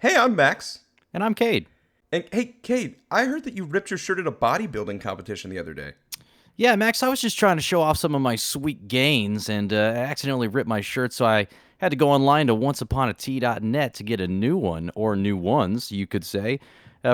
Hey, I'm Max. And I'm Cade. And hey, Cade, I heard that you ripped your shirt at a bodybuilding competition the other day. Yeah, Max, I was just trying to show off some of my sweet gains and accidentally ripped my shirt, so I had to go online to onceuponatee.net to get a new one, or new ones, you could say.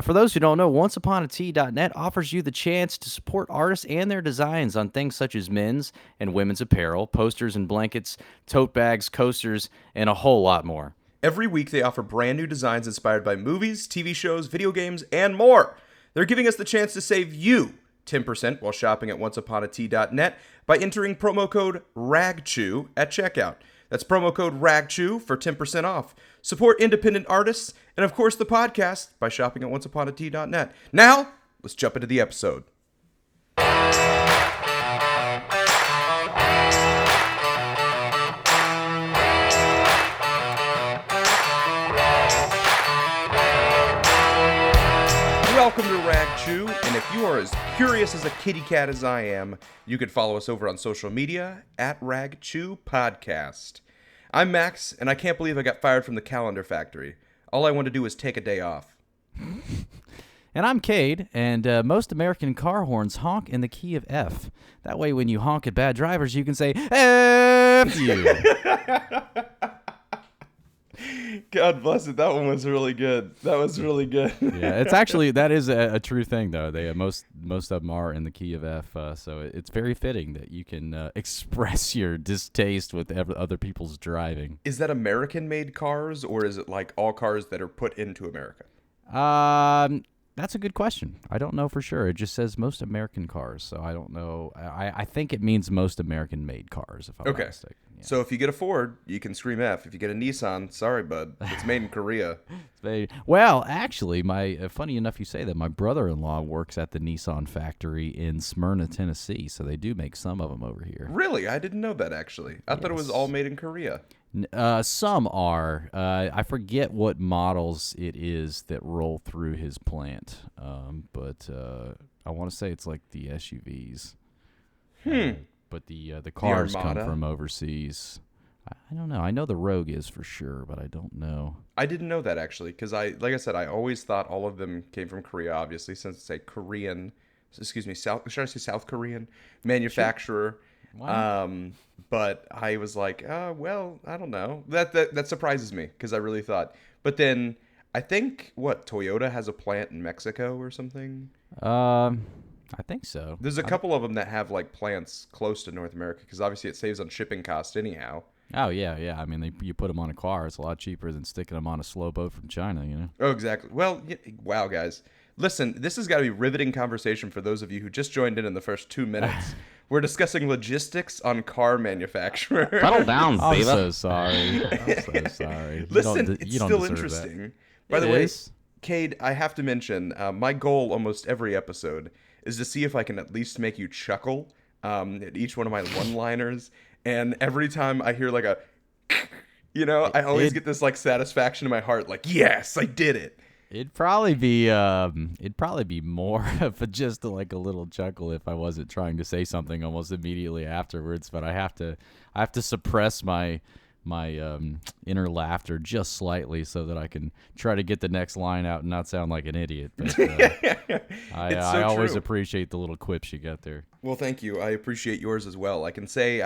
For those who don't know, onceuponatee.net offers you the chance to support artists and their designs on things such as men's and women's apparel, posters and blankets, tote bags, coasters, and a whole lot more. Every week, they offer brand new designs inspired by movies, TV shows, video games, and more. They're giving us the chance to save you 10% while shopping at onceuponatee.net by entering promo code Ragchew at checkout. That's promo code Ragchew for 10% off. Support independent artists and, of course, the podcast by shopping at onceuponatee.net. Now, let's jump into the episode. Welcome to Ragchew, and if you are as curious as a kitty cat as I am, you can follow us over on social media at Ragchew Podcast. I'm Max, and I can't believe I got fired from the calendar factory. All I want to do is take a day off. And I'm Cade, and most American car horns honk in the key of F. That way, when you honk at bad drivers, you can say, F you. God bless it. That one was really good. That was really good. Yeah, it's actually, that is a true thing, though. They most of them are in the key of F, so it's very fitting that you can express your distaste with other people's driving. Is that American-made cars, or is it like all cars that are put into America? That's a good question. I don't know for sure. It just says most American cars, so I don't know. I think it means most American-made cars, if I'm not mistaken. Yeah. So if you get a Ford, you can scream F. If you get a Nissan, sorry, bud. It's made in Korea. Well, actually, funny enough you say that. My brother-in-law works at the Nissan factory in Smyrna, Tennessee, so they do make some of them over here. Really? I didn't know that, actually. I thought it was all made in Korea. Some are. I forget what models it is that roll through his plant, but I want to say it's like the SUVs. But the cars come from overseas. I don't know. I know the Rogue is for sure, but I don't know. I didn't know that, actually, because I always thought all of them came from Korea, obviously, since it's a Korean, should I say South Korean manufacturer? Sure. Wow. But I was like, I don't know. That surprises me because I really thought. But then I think Toyota has a plant in Mexico or something. I think so. There's a couple of them that have like plants close to North America because obviously it saves on shipping cost anyhow. Oh yeah. I mean, you put them on a car; it's a lot cheaper than sticking them on a slow boat from China, you know. Oh, exactly. Well, wow, guys. Listen, this has got to be riveting conversation for those of you who just joined in the first 2 minutes. We're discussing logistics on car manufacturer. Settle down, baby. I'm so sorry. Listen, it's still interesting. By the way, Cade, I have to mention, my goal almost every episode is to see if I can at least make you chuckle at each one of my one-liners. And every time I hear like a, I always get this like satisfaction in my heart. Like, yes, I did it. It'd probably be more of just like a little chuckle if I wasn't trying to say something almost immediately afterwards. But I have to suppress my inner laughter just slightly so that I can try to get the next line out and not sound like an idiot. But, I always appreciate the little quips you got there. Well, thank you. I appreciate yours as well. I can say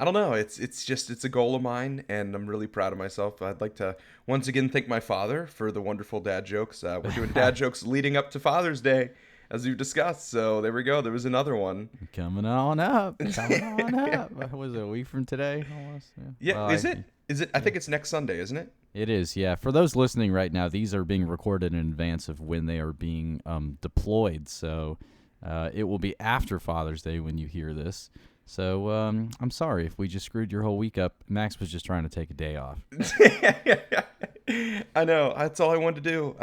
I don't know. It's just a goal of mine, and I'm really proud of myself. I'd like to once again thank my father for the wonderful dad jokes. We're doing dad jokes leading up to Father's Day, as we've discussed. So there we go. There was another one coming on up. What was it, a week from today? Almost. Yeah. Well, is it? I think it's next Sunday, isn't it? It is, yeah. For those listening right now, these are being recorded in advance of when they are being deployed. So it will be after Father's Day when you hear this. So I'm sorry if we just screwed your whole week up. Max was just trying to take a day off. I know. That's all I wanted to do.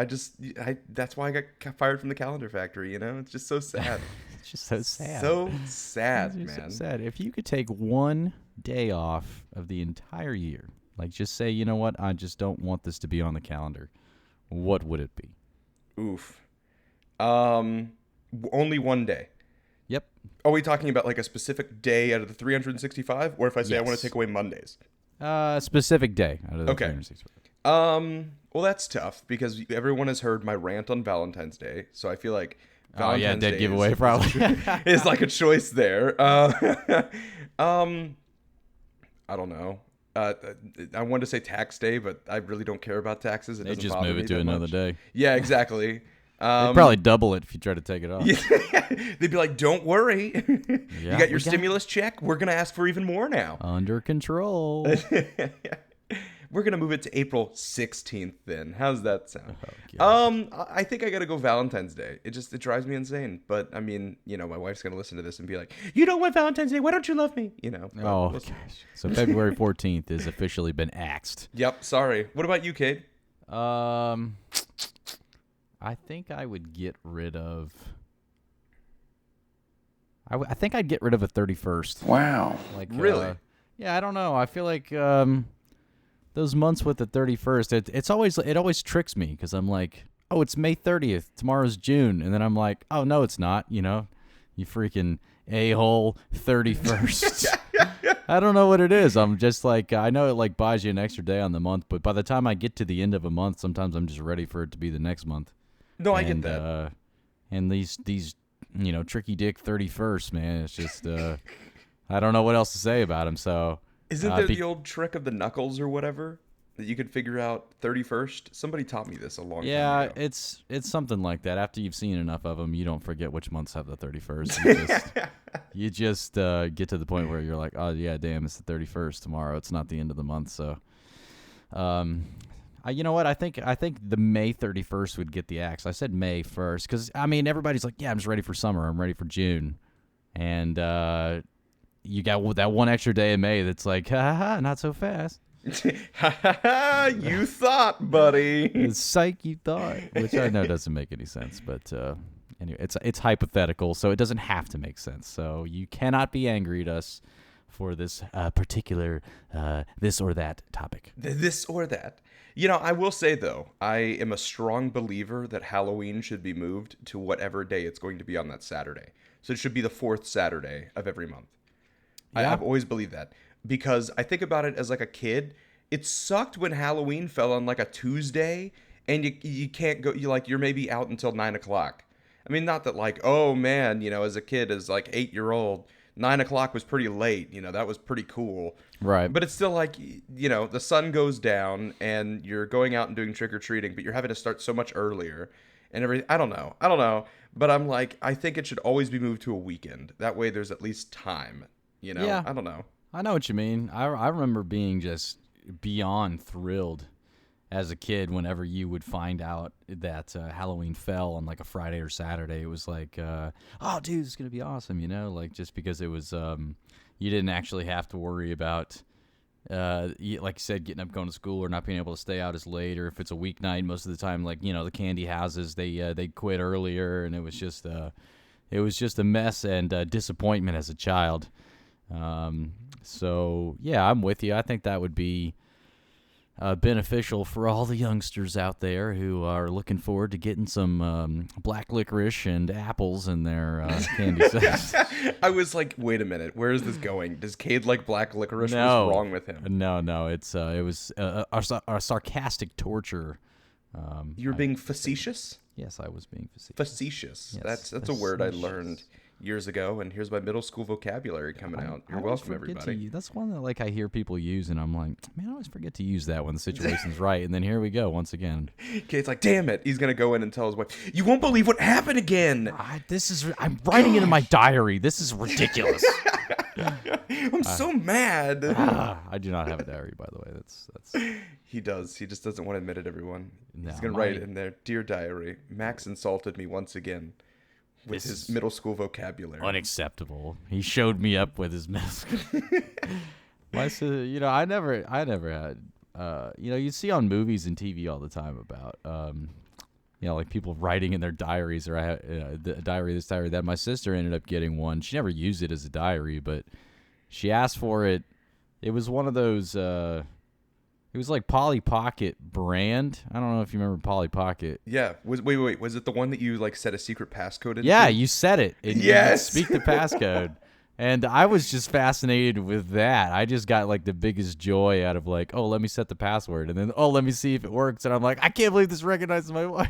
That's why I got fired from the calendar factory, you know? It's just so sad. It's just so sad. So sad, man. So sad. If you could take one day off of the entire year, like just say, you know what? I just don't want this to be on the calendar. What would it be? Oof. Only one day. Yep. Are we talking about like a specific day out of the 365? Or if I say I want to take away Mondays? Specific day out of the 365. Well, that's tough because everyone has heard my rant on Valentine's Day, so I feel like Valentine's Day giveaway is, probably is like a choice there. I don't know. I wanted to say tax day, but I really don't care about taxes. They just move it to another day. Yeah, exactly. They'd probably double it if you try to take it off. Yeah. They'd be like, don't worry. Yeah, you got your stimulus check. We're going to ask for even more now. Under control. We're going to move it to April 16th then. How's that sound? Oh, I think I got to go Valentine's Day. It drives me insane. But, I mean, you know, my wife's going to listen to this and be like, you don't want Valentine's Day. Why don't you love me? You know. Oh, gosh. So February 14th has officially been axed. Yep. Sorry. What about you, Cade? I think I would get rid of... I think I'd get rid of a 31st. Wow. Like, really? Yeah, I don't know. I feel like... those months with the 31st, it always tricks me because I'm like, oh, it's May 30th, tomorrow's June, and then I'm like, oh no, it's not, you know, you freaking a-hole 31st. I don't know what it is. I'm just like, I know it like buys you an extra day on the month, but by the time I get to the end of a month, sometimes I'm just ready for it to be the next month. No, I get that. And these you know tricky dick 31st, man, it's just I don't know what else to say about them. So. Isn't there the old trick of the knuckles or whatever that you could figure out 31st? Somebody taught me this a long time ago. Yeah, it's something like that. After you've seen enough of them, you don't forget which months have the 31st. You just get to the point where you're like, oh, yeah, damn, it's the 31st tomorrow. It's not the end of the month. So, you know what? I think the May 31st would get the axe. I said May 1st because, I mean, everybody's like, yeah, I'm just ready for summer. I'm ready for June. And... you got that one extra day in May that's like, ha ha ha, not so fast. Ha ha ha, you thought, buddy. It's psych, you thought. Which I know doesn't make any sense, but anyway, it's hypothetical, so it doesn't have to make sense. So you cannot be angry at us for this particular this or that topic. This or that. You know, I will say, though, I am a strong believer that Halloween should be moved to whatever day it's going to be on that Saturday. So it should be the fourth Saturday of every month. Yeah. I've always believed that because I think about it as like a kid. It sucked when Halloween fell on like a Tuesday and you can't go. You're maybe out until 9 o'clock. I mean, not that like, oh, man, you know, as a kid, as like 8-year-old, 9 o'clock was pretty late. You know, that was pretty cool. Right. But it's still like, you know, the sun goes down and you're going out and doing trick or treating, but you're having to start so much earlier and everything. I don't know. But I'm like, I think it should always be moved to a weekend. That way there's at least time. You know, yeah. I don't know. I know what you mean. I remember being just beyond thrilled as a kid whenever you would find out that Halloween fell on like a Friday or Saturday. It was like, oh, dude, it's going to be awesome, you know, like just because it was you didn't actually have to worry about, like you said, getting up, going to school or not being able to stay out as late. Or if it's a weeknight, most of the time, like, you know, the candy houses, they quit earlier. And it was just a mess and disappointment as a child. So yeah, I'm with you. I think that would be beneficial for all the youngsters out there who are looking forward to getting some black licorice and apples in their candy sets. I was like, wait a minute, where is this going? Does Cade like black licorice? No. What's wrong with him? No, it's it was our sarcastic torture. You were being facetious? Yes, I was being facetious. Facetious. Yes, that's facetious. A word I learned years ago, and here's my middle school vocabulary coming out. You're welcome, everybody. That's one that like I hear people use, and I'm like, man, I always forget to use that when the situation's right. And then here we go once again. Kate's like, damn it, he's gonna go in and tell his wife, you won't believe what happened again. I'm writing it in my diary. This is ridiculous. I'm so mad. I do not have a diary, by the way. That's. He does. He just doesn't want to admit it. Everyone. No, he's gonna write it in there. Dear diary, Max insulted me once again. With his middle school vocabulary. Unacceptable. He showed me up with his middle school. My sister, you know, I never had, you know, you see on movies and TV all the time about, you know, like people writing in their diaries or the diary, this diary, that. My sister ended up getting one. She never used it as a diary, but she asked for it. It was one of those, it was like Polly Pocket brand. I don't know if you remember Polly Pocket. Yeah. Wait. Was it the one that you like set a secret passcode into? Yeah, you set it. And yes. You speak the passcode. And I was just fascinated with that. I just got like the biggest joy out of like, oh, let me set the password, and then oh, let me see if it works. And I'm like, I can't believe this recognizes my voice.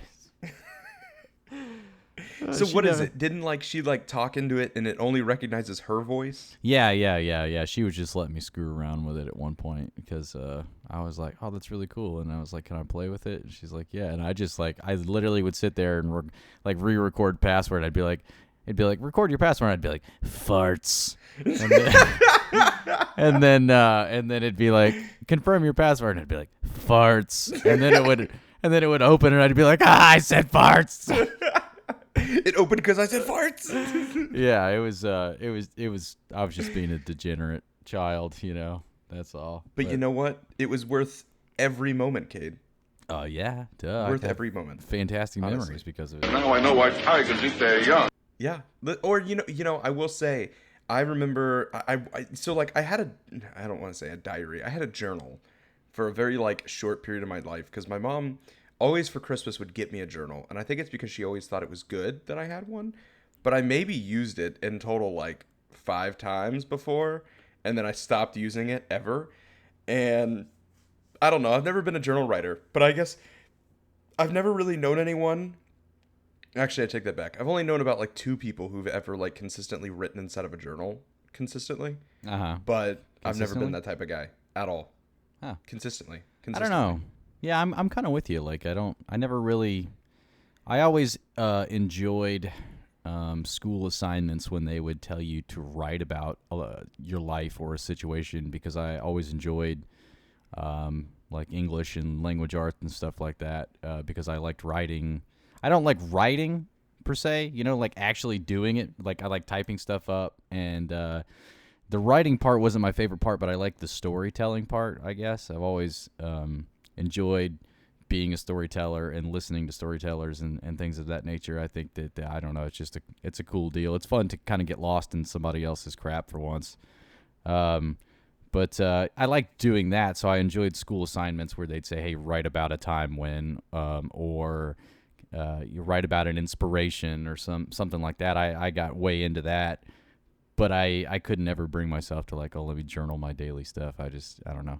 So what is it? Didn't like she like talk into it and it only recognizes her voice? Yeah. She was just letting me screw around with it at one point because I was like, oh, that's really cool. And I was like, can I play with it? And she's like, yeah. And I just like, I literally would sit there and re-record password. I'd be like, it'd be like, record your password. I'd be like, farts. And then, and then it'd be like, confirm your password. And I'd be like, farts. And then it would open, and I'd be like, ah, I said farts. It opened because I said farts. Yeah, I was just being a degenerate child, you know. That's all. But you know what? It was worth every moment, Cade. Oh, yeah. Duh. Worth every moment. Fantastic memories because of it. Now I know why tigers eat their young. Yeah. Or, you know, I will say, I remember, I had I don't want to say a diary. I had a journal for a very, like, short period of my life because my mom always for Christmas would get me a journal. And I think it's because she always thought it was good that I had one. But I maybe used it in total, like, 5 times before. And then I stopped using it ever. And I don't know. I've never been a journal writer. But I guess I've never really known anyone. Actually, I take that back. I've only known about like 2 people who've ever like consistently written inside of a journal consistently. Uh-huh. But I've never been that type of guy at all. Huh. Consistently. I don't know. Yeah, I'm kind of with you. Like I always enjoyed school assignments when they would tell you to write about your life or a situation, because I always enjoyed like English and language arts and stuff like that because I liked writing. I don't like writing per se, you know, like actually doing it. Like I like typing stuff up, and the writing part wasn't my favorite part, but I like the storytelling part, I guess. I've always enjoyed being a storyteller and listening to storytellers and things of that nature. I think that, I don't know, it's a cool deal. It's fun to kind of get lost in somebody else's crap for once. But I like doing that, so I enjoyed school assignments where they'd say, hey, write about a time when or – you write about an inspiration or something like that. I got way into that, but I could never bring myself to like, oh, let me journal my daily stuff. I don't know.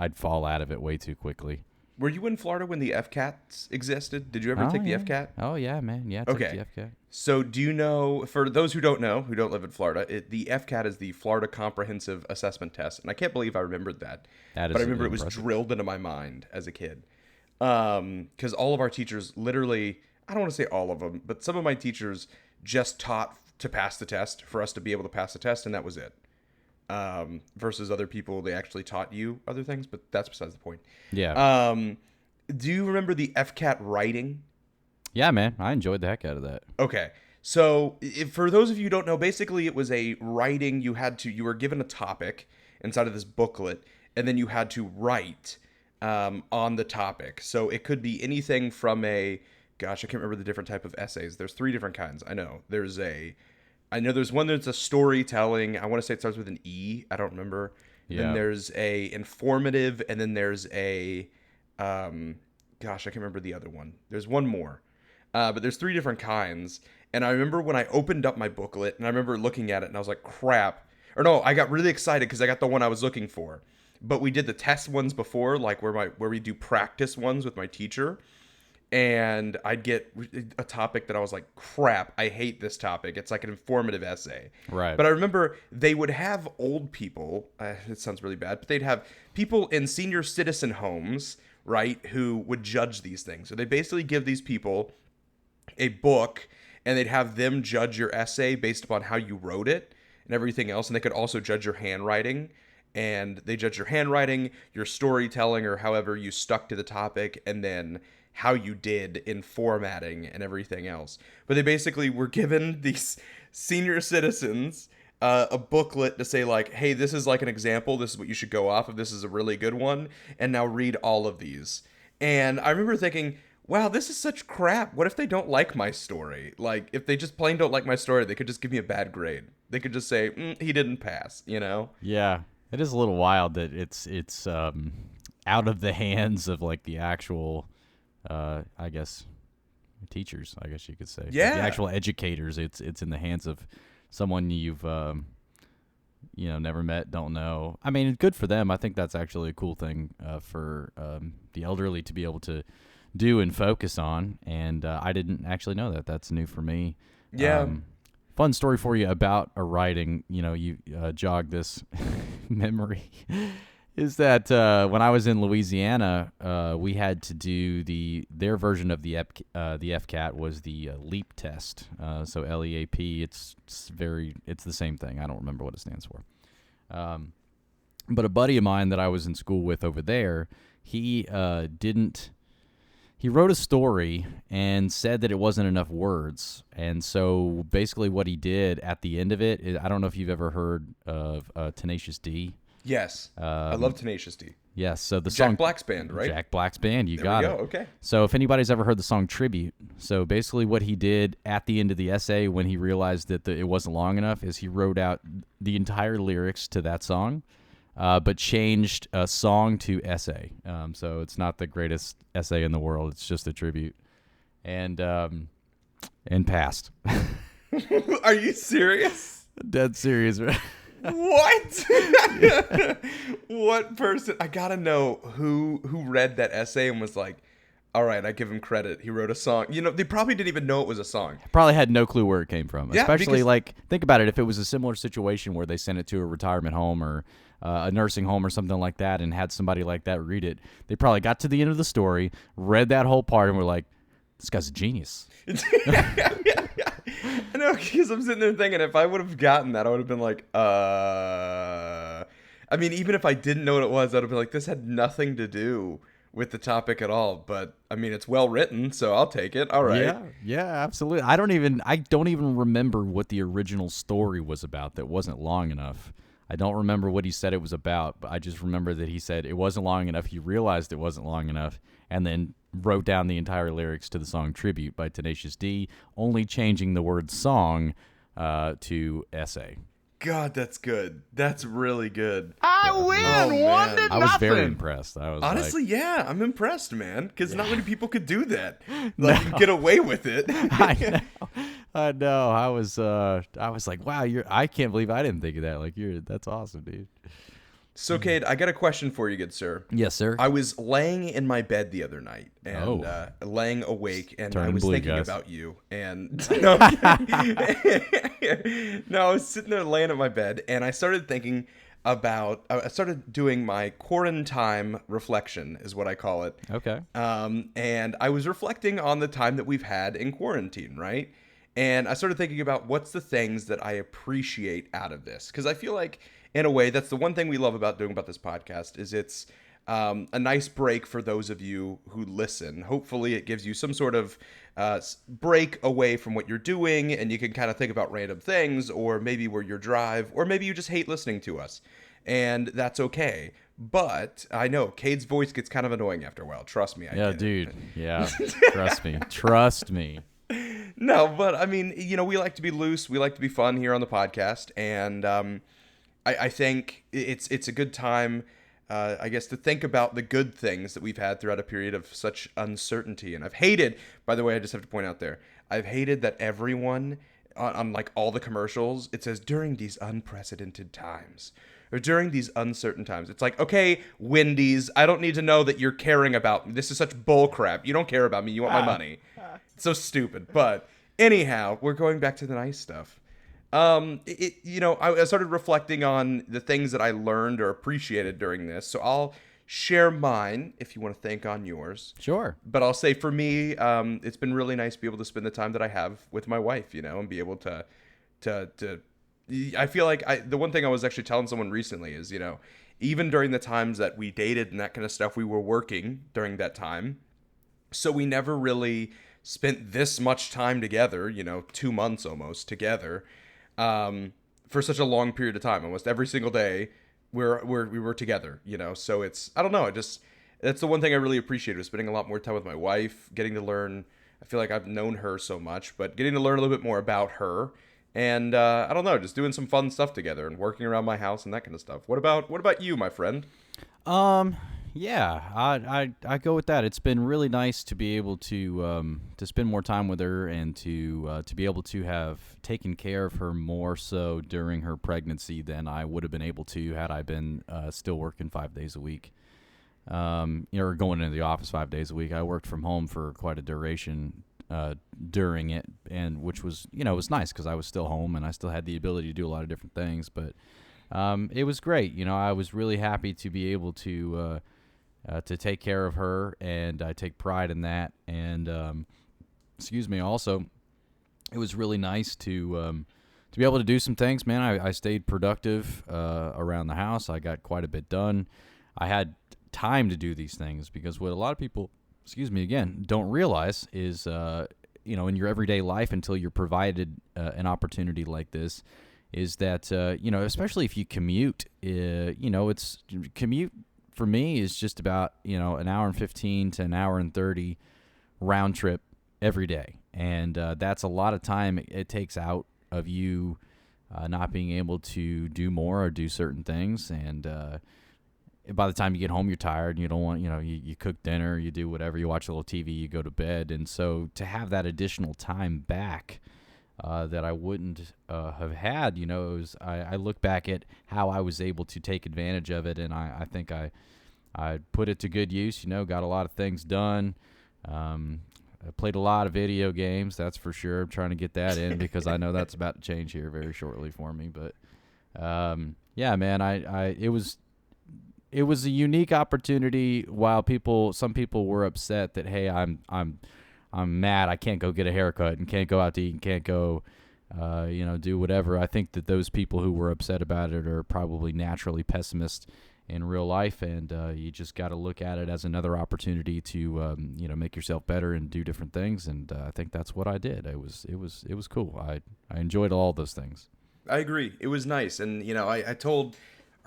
I'd fall out of it way too quickly. Were you in Florida when the FCATs existed? Did you ever take the FCAT? Oh, yeah, man. Yeah, I took the FCAT. So do you know, for those who don't know, who don't live in Florida, the FCAT is the Florida Comprehensive Assessment Test, and I can't believe I remembered that. But I remember it was drilled into my mind as a kid. Because all of our teachers literally, I don't want to say all of them, but some of my teachers just taught to pass the test, for us to be able to pass the test, and that was it. Versus other people, they actually taught you other things, but that's besides the point. Yeah. Do you remember the FCAT writing? Yeah, man. I enjoyed the heck out of that. Okay. So for those of you who don't know, basically it was a writing. You were given a topic inside of this booklet, and then you had to write on the topic. So it could be anything from I can't remember the different type of essays. There's 3 different kinds. I know there's one that's a storytelling. I want to say it starts with an E. I don't remember. Yeah. Then there's a informative, and then there's a, I can't remember the other one. There's one more, but there's 3 different kinds. And I remember when I opened up my booklet, and I remember looking at it, and I was like, crap. Or no, I got really excited because I got the one I was looking for. But we did the test ones before, like where we do practice ones with my teacher, and I'd get a topic that I was like, crap, I hate this topic. It's like an informative essay. Right. But I remember they would have old people, it sounds really bad, but they'd have people in senior citizen homes, right, who would judge these things. So they basically give these people a book, and they'd have them judge your essay based upon how you wrote it and everything else, and they could also judge your handwriting. And they judge your handwriting, your storytelling, or however you stuck to the topic, and then how you did in formatting and everything else. But they basically were given these senior citizens a booklet to say like, hey, this is like an example. This is what you should go off of. This is a really good one. And now read all of these. And I remember thinking, wow, this is such crap. What if they don't like my story? Like, if they just plain don't like my story, they could just give me a bad grade. They could just say, he didn't pass, you know? Yeah. It is a little wild that it's out of the hands of like the actual, I guess, teachers. I guess you could say, yeah, like the actual educators. It's in the hands of someone you've never met, don't know. I mean, good for them. I think that's actually a cool thing for the elderly to be able to do and focus on. And I didn't actually know that. That's new for me. Yeah. Fun story for you about a writing. You know, you jog this memory. Is that when I was in Louisiana, we had to do their version of the FCAT was the LEAP test. So LEAP, it's the same thing. I don't remember what it stands for. But a buddy of mine that I was in school with over there, he wrote a story and said that it wasn't enough words. And so basically what he did at the end of it is, I don't know if you've ever heard of Tenacious D. Yes, I love Tenacious D. Yes, so the Jack song... Black's band, right? Jack Black's band, you there got we go. It. Okay. So if anybody's ever heard the song Tribute, so basically what he did at the end of the essay when he realized that it wasn't long enough is he wrote out the entire lyrics to that song, but changed a song to essay. So it's not the greatest essay in the world. It's just a tribute. And passed. Are you serious? Dead serious, right? What? What person? I gotta know who read that essay and was like, all right, I give him credit. He wrote a song. You know, they probably didn't even know it was a song. Probably had no clue where it came from. Yeah, especially because... like, think about it. If it was a similar situation where they sent it to a retirement home or a nursing home or something like that and had somebody like that read it, they probably got to the end of the story, read that whole part, and were like, this guy's a genius. I know, because I'm sitting there thinking, if I would have gotten that, I would have been like, I mean, even if I didn't know what it was, I would have been like, this had nothing to do with the topic at all. But, I mean, it's well written, so I'll take it. All right. Yeah, absolutely. I don't even remember what the original story was about that wasn't long enough. I don't remember what he said it was about, but I just remember that he said it wasn't long enough. He realized it wasn't long enough, and then wrote down the entire lyrics to the song Tribute by Tenacious D, only changing the word song to essay. God, that's good. That's really good. I win! 1-0! I was very impressed. Honestly, like, yeah, I'm impressed, man, because not many people could do that. Like, no. Get away with it. I know. I know. I was like, wow, I can't believe I didn't think of that. Like, that's awesome, dude. So, Cade, I got a question for you, good sir. Yes, sir. I was laying in my bed the other night and laying awake, and I was thinking about you. And no, I was sitting there laying in my bed, and I started thinking about. I started doing my quarantine reflection, is what I call it. Okay. And I was reflecting on the time that we've had in quarantine, right? And I started thinking about what's the things that I appreciate out of this, because I feel like. In a way, that's the one thing we love about this podcast is it's a nice break for those of you who listen. Hopefully, it gives you some sort of break away from what you're doing, and you can kind of think about random things, or maybe where you're drive, or maybe you just hate listening to us, and that's okay. But I know Cade's voice gets kind of annoying after a while. Trust me. Yeah, Trust me. No, but I mean, you know, we like to be loose. We like to be fun here on the podcast, and I think it's a good time, I guess, to think about the good things that we've had throughout a period of such uncertainty. And I've hated, by the way, I just have to point out there, I've hated that everyone on like all the commercials, it says during these unprecedented times or during these uncertain times. It's like, okay, Wendy's, I don't need to know that you're caring about me. This is such bull crap. You don't care about me. You want my money. It's so stupid. But anyhow, we're going back to the nice stuff. I started reflecting on the things that I learned or appreciated during this. So I'll share mine if you want to think on yours. Sure. But I'll say for me, it's been really nice to be able to spend the time that I have with my wife, you know, and be able to I feel like the one thing I was actually telling someone recently is, you know, even during the times that we dated and that kind of stuff, we were working during that time. So we never really spent this much time together, you know, 2 months almost together. For such a long period of time, almost every single day we were together, you know, so it's, I don't know. That's the one thing I really appreciated was spending a lot more time with my wife, getting to learn. I feel like I've known her so much, but getting to learn a little bit more about her and, I don't know, just doing some fun stuff together and working around my house and that kind of stuff. What about you, my friend? Yeah, I go with that. It's been really nice to be able to spend more time with her and to be able to have taken care of her more so during her pregnancy than I would have been able to had I been still working 5 days a week. Or going into the office 5 days a week. I worked from home for quite a duration during it, and which was, you know, it was nice because I was still home and I still had the ability to do a lot of different things. But it was great. You know, I was really happy to be able to take care of her, and I take pride in that. And also, it was really nice to be able to do some things. Man, I stayed productive around the house. I got quite a bit done. I had time to do these things, because what a lot of people, don't realize is, in your everyday life, until you're provided an opportunity like this, is that, especially if you commute, it's commute for me is just about, an hour and 15 to an hour and 30 round trip every day. And that's a lot of time it takes out of you not being able to do more or do certain things. And, by the time you get home, you're tired and you don't want, you cook dinner, you do whatever, you watch a little TV, you go to bed. And so to have that additional time back that I wouldn't have had, I look back at how I was able to take advantage of it. And I think I put it to good use, got a lot of things done. I played a lot of video games, that's for sure. I'm trying to get that in because I know that's about to change here very shortly for me. But it was a unique opportunity. While some people were upset that, hey, I'm mad, I can't go get a haircut and can't go out to eat and can't go, do whatever. I think that those people who were upset about it are probably naturally pessimists in real life, and you just got to look at it as another opportunity to, make yourself better and do different things. And I think that's what I did. It was cool. I enjoyed all those things. I agree. It was nice, and I told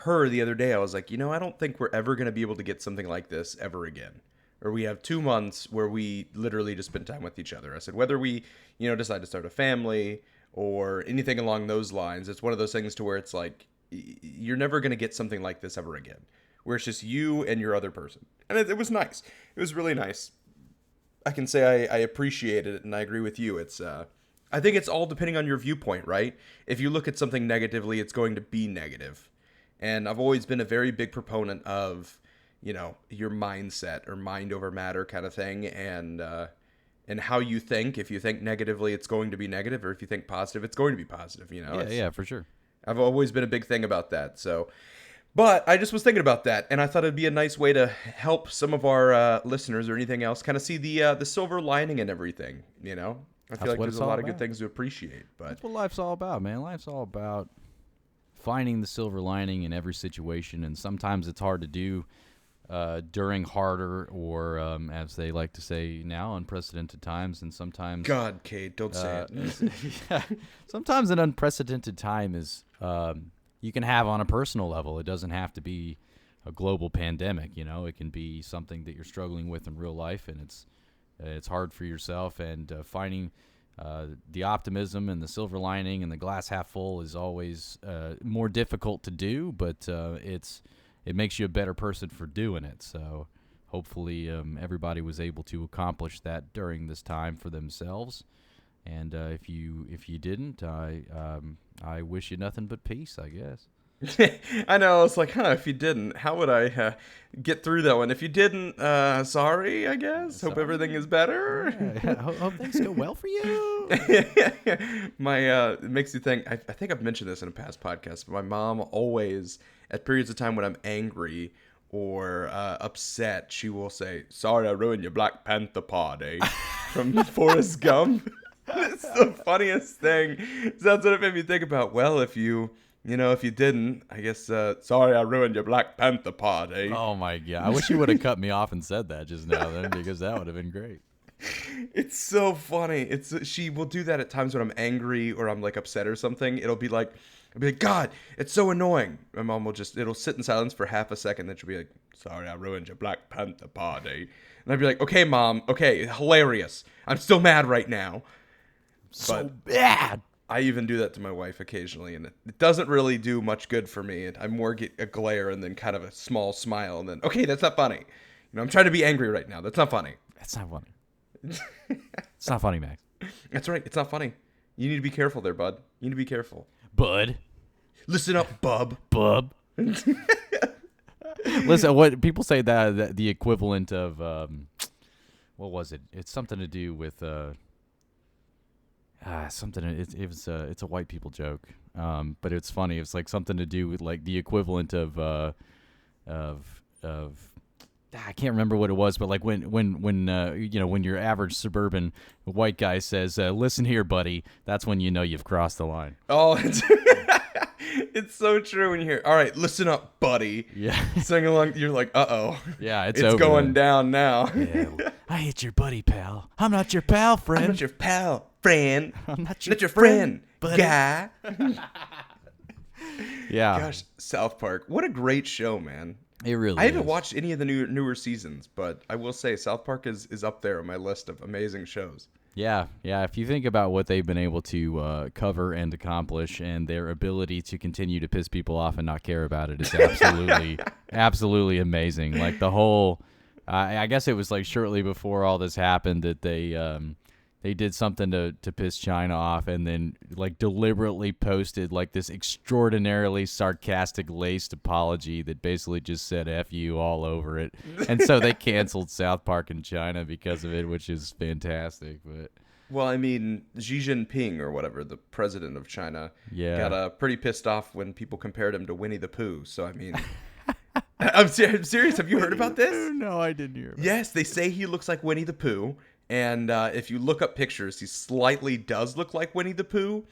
her the other day, I was like, I don't think we're ever going to be able to get something like this ever again, or we have 2 months where we literally just spend time with each other. I said, whether we, decide to start a family or anything along those lines, it's one of those things to where it's like, you're never going to get something like this ever again, where it's just you and your other person. And it was nice. It was really nice. I can say I appreciated it, and I agree with you. It's, I think it's all depending on your viewpoint, right? If you look at something negatively, it's going to be negative. And I've always been a very big proponent of, your mindset or mind over matter kind of thing, and how you think. If you think negatively, it's going to be negative, or if you think positive, it's going to be positive, Yeah, for sure. I've always been a big thing about that. So, but I just was thinking about that, and I thought it'd be a nice way to help some of our listeners or anything else kind of see the silver lining in everything, I feel like there's a lot of good things to appreciate. But that's what life's all about, man. Life's all about finding the silver lining in every situation, and sometimes it's hard to do during harder or, as they like to say now, unprecedented times. And sometimes, God, Cade, don't say it. Yeah, sometimes an unprecedented time is you can have on a personal level. It doesn't have to be a global pandemic. It can be something that you're struggling with in real life, and it's hard for yourself. And finding the optimism and the silver lining and the glass half full is always more difficult to do, but it makes you a better person for doing it. So hopefully everybody was able to accomplish that during this time for themselves. And if you didn't, I wish you nothing but peace, I guess. I know. It's like, if you didn't, how would I get through that one? If you didn't, sorry, I guess. Hope everything is better. Yeah. Hope things go well for you. It makes you think, I think I've mentioned this in a past podcast, but my mom always, at periods of time when I'm angry or upset, she will say, sorry, I ruined your Black Panther party from Forrest Gump. It's the funniest thing. So that's what it made me think about. Well, if you didn't, I guess, sorry, I ruined your Black Panther party. Oh, my God. I wish you would have cut me off and said that just now then, because that would have been great. It's so funny. She will do that at times when I'm angry or I'm, like, upset or something. I'll be like, God, it's so annoying. My mom will it'll sit in silence for half a second. Then she'll be like, sorry, I ruined your Black Panther party. And I'd be like, okay, Mom, okay, hilarious. I'm still mad right now. So bad. I even do that to my wife occasionally, and it doesn't really do much good for me. And I more get a glare and then kind of a small smile, and then, okay, that's not funny. You know, I'm trying to be angry right now. That's not funny. That's not funny. It's not funny, Max. That's right. It's not funny. You need to be careful there, bud. You need to be careful. Bud. Listen up, bub. Bub. Listen, what people say that the equivalent of, what was it? It's something to do with... It's a white people joke, but it's funny. It's like something to do with like the equivalent of I can't remember what it was, but like when you know, when your average suburban white guy says, "Listen here, buddy," that's when you know you've crossed the line. Oh, it's so true when you hear, "All right, listen up, buddy." Yeah, sing along. You're like, "Uh oh." Yeah, it's going down now. Yeah. I ain't your buddy, pal. I'm not your pal, friend. I'm not your pal. Friend, I'm not your friend guy. Yeah. Gosh, South Park. What a great show, man. It really is. I haven't watched any of the newer seasons, but I will say South Park is up there on my list of amazing shows. Yeah, yeah. If you think about what they've been able to cover and accomplish, and their ability to continue to piss people off and not care about it is absolutely, absolutely amazing. Like the whole, I guess it was like shortly before all this happened that they did something to piss China off, and then like deliberately posted like this extraordinarily sarcastic laced apology that basically just said F you all over it. And so they canceled South Park in China because of it, which is fantastic. But well, I mean, Xi Jinping or whatever, the president of China, got pretty pissed off when people compared him to Winnie the Pooh. So, I mean... I'm serious. Have you heard about this? No, I didn't hear about this. They say he looks like Winnie the Pooh. And if you look up pictures, he slightly does look like Winnie the Pooh,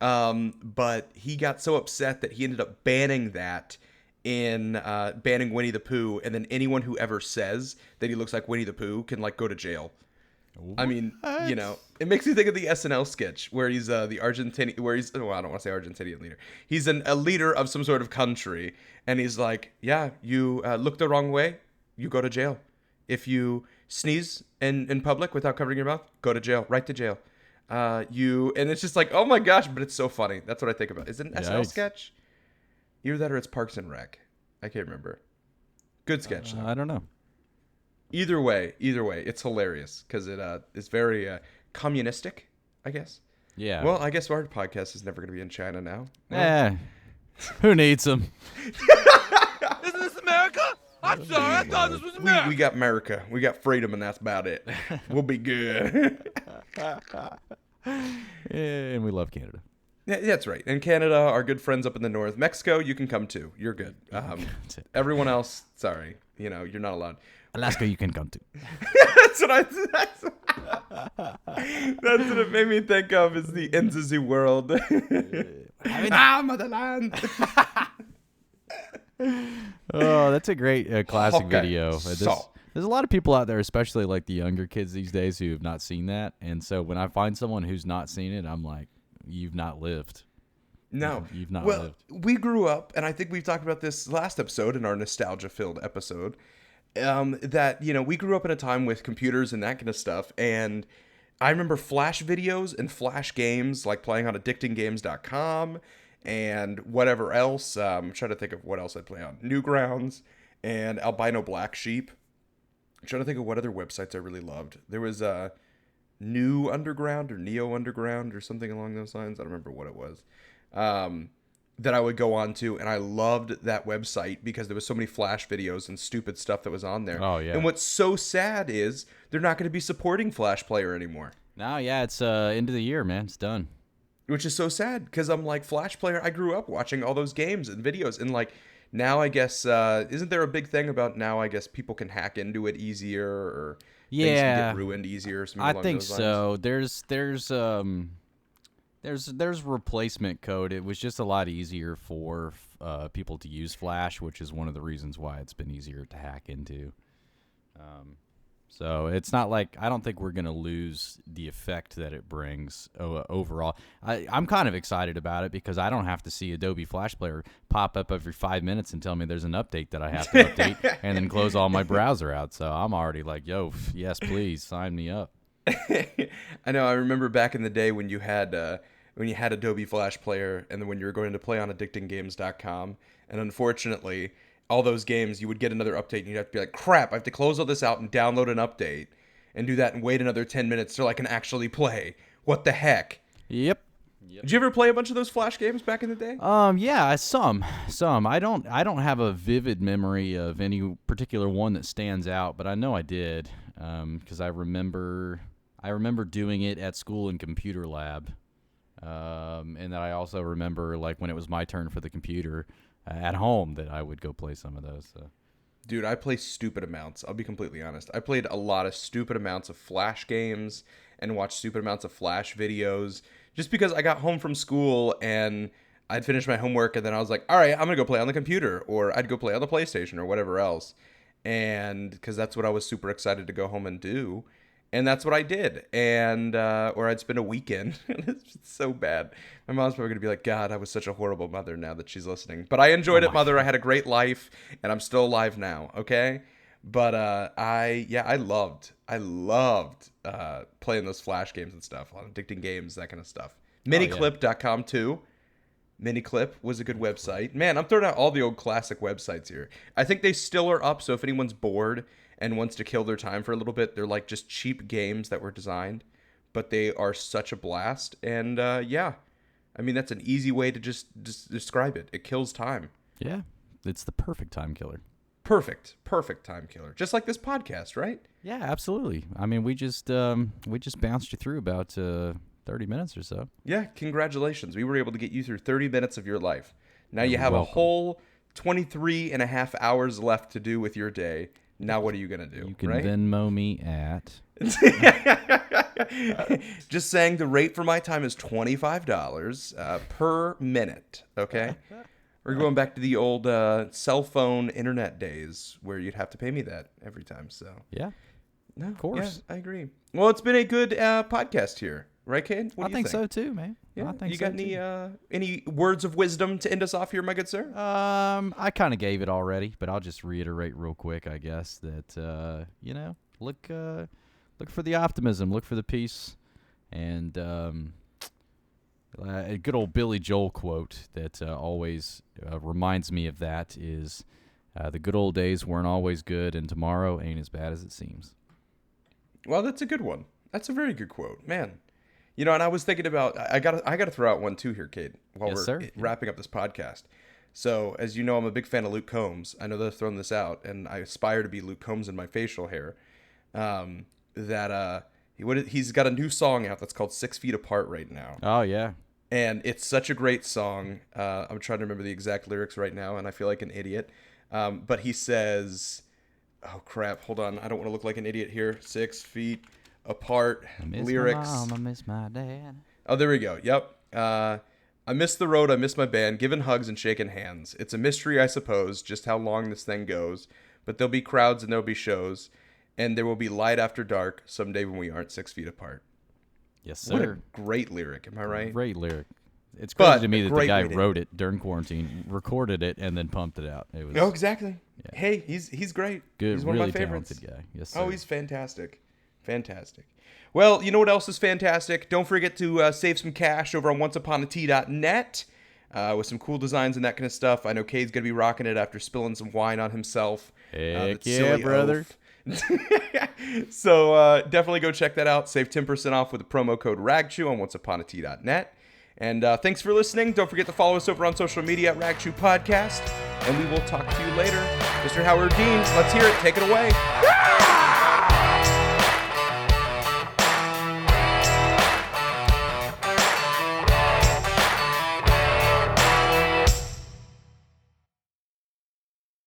but he got so upset that he ended up banning Winnie the Pooh, and then anyone who ever says that he looks like Winnie the Pooh can like go to jail. What? I mean, you know, it makes me think of the SNL sketch where he's I don't want to say Argentinian leader. He's a leader of some sort of country, and he's like, yeah, you look the wrong way, you go to jail. If you sneeze in public without covering your mouth, go to jail, right to jail. And it's just like, oh my gosh, but it's so funny. That's what I think about. Is it an SNL sketch? Either that or it's Parks and Rec. I can't remember. Good sketch. I don't know. Either way, it's hilarious because it is very communistic, I guess. Yeah. Well, I guess our podcast is never going to be in China now. Yeah. Who needs them? Isn't this America? I'm sorry, I thought this was America. We got America. We got freedom, and that's about it. We'll be good. And we love Canada. Yeah, that's right. And Canada, our good friends up in the north. Mexico, you can come too. You're good. Everyone else, sorry. You know, you're not allowed. Alaska, you can come too. That's what it made me think of, is the ends of the world. Motherland. Oh, that's a great classic video. There's a lot of people out there, especially like the younger kids these days, who have not seen that. And so when I find someone who's not seen it, I'm like, you've not lived. No. You've not lived. Well, we grew up, and I think we've talked about this last episode in our nostalgia-filled episode, that, you know, we grew up in a time with computers and that kind of stuff. And I remember Flash videos and Flash games, like playing on AddictingGames.com. And whatever else, I'm trying to think of what else I'd play on. Newgrounds and Albino Blacksheep. I'm trying to think of what other websites I really loved. There was New Underground or Neo Underground or something along those lines. I don't remember what it was that I would go on to. And I loved that website because there was so many Flash videos and stupid stuff that was on there. Oh, yeah. And what's so sad is they're not going to be supporting Flash Player anymore. No, yeah, it's end of the year, man. It's done. Which is so sad because I'm like, Flash Player, I grew up watching all those games and videos. And like now, I guess, isn't there a big thing about now, I guess, people can hack into it easier or things can get ruined easier? Or something I along think those so. Lines? There's replacement code. It was just a lot easier for people to use Flash, which is one of the reasons why it's been easier to hack into. So it's not like, I don't think we're going to lose the effect that it brings overall. I'm kind of excited about it because I don't have to see Adobe Flash Player pop up every 5 minutes and tell me there's an update that I have to update and then close all my browser out. So I'm already like, yo, yes, please sign me up. I know. I remember back in the day when you had when you had Adobe Flash Player and then when you were going to play on AddictingGames.com. And unfortunately, all those games, you would get another update and you'd have to be like, crap, I have to close all this out and download an update and do that and wait another 10 minutes till I can actually play. What the heck? Yep. Did you ever play a bunch of those Flash games back in the day? Yeah, some. I don't have a vivid memory of any particular one that stands out, but I know I did, because I remember doing it at school in computer lab, and that I also remember like when it was my turn for the computer at home that I would go play some of those. So. Dude, I play stupid amounts. I'll be completely honest. I played a lot of stupid amounts of Flash games and watched stupid amounts of Flash videos. Just because I got home from school and I'd finished my homework and then I was like, all right, I'm going to go play on the computer, or I'd go play on the PlayStation or whatever else. And because that's what I was super excited to go home and do. And that's what I did. And or I'd spend a weekend. It's so bad. My mom's probably going to be like, God, I was such a horrible mother now that she's listening. But I enjoyed it, Mother. I had a great life and I'm still alive now. Okay. But I loved playing those Flash games and stuff on Addicting Games, that kind of stuff. MiniClip.com too. MiniClip was a good website. Man, I'm throwing out all the old classic websites here. I think they still are up, so if anyone's bored and wants to kill their time for a little bit, they're like just cheap games that were designed, but they are such a blast. And yeah, I mean, that's an easy way to just describe it. It kills time. Yeah, it's the perfect time killer. Perfect time killer. Just like this podcast, right? Yeah, absolutely. I mean, we just bounced you through about 30 minutes or so. Yeah, congratulations. We were able to get you through 30 minutes of your life. Now you have a whole 23 and a half hours left to do with your day. Now what are you going to do? You can Venmo me at... Just saying, the rate for my time is $25 per minute, okay? We're going back to the old cell phone internet days where you'd have to pay me that every time. So yeah, no, of course, yeah, I agree. Well, it's been a good podcast here, right, Cade? What do you think? I think so too, man. Yeah, I think you got so any words of wisdom to end us off here, my good sir? I kind of gave it already, but I'll just reiterate real quick, I guess, that look for the optimism, look for the peace, and. A good old Billy Joel quote that always reminds me of that is, the good old days weren't always good, and tomorrow ain't as bad as it seems. Well, that's a good one. That's a very good quote, man. You know, and I was thinking about, I gotta throw out one too here, Cade, while wrapping up this podcast. So, as you know, I'm a big fan of Luke Combs. I know they've thrown this out, and I aspire to be Luke Combs in my facial hair. He's got a new song out that's called 6 Feet Apart right now. Oh, yeah. And it's such a great song. I'm trying to remember the exact lyrics right now, and I feel like an idiot. But he says, oh, crap, hold on. I don't want to look like an idiot here. 6 feet apart, I miss lyrics. My mom, I miss my dad. Oh, there we go. Yep. I miss the road. I miss my band. Giving hugs and shaking hands. It's a mystery, I suppose, just how long this thing goes. But there'll be crowds and there'll be shows. And there will be light after dark someday when we aren't 6 feet apart. Yes, sir. What a great lyric. Am I right? Great lyric. It's crazy to me that the guy wrote it during quarantine, recorded it, and then pumped it out. It was, oh, exactly. Yeah. Hey, he's great. Good, he's one really of my favorites. Talented guy. Yes, sir. Oh, he's fantastic. Fantastic. Well, you know what else is fantastic? Don't forget to save some cash over on onceuponatee.net with some cool designs and that kind of stuff. I know Cade's going to be rocking it after spilling some wine on himself. Heck yeah, brother. Oaf. So definitely go check that out. Save 10% off with the promo code Ragchew on onceuponatee.net. And thanks for listening. Don't forget to follow us over on social media at Ragchew Podcast. And we will talk to you later. Mr. Howard Deans, let's hear it. Take it away.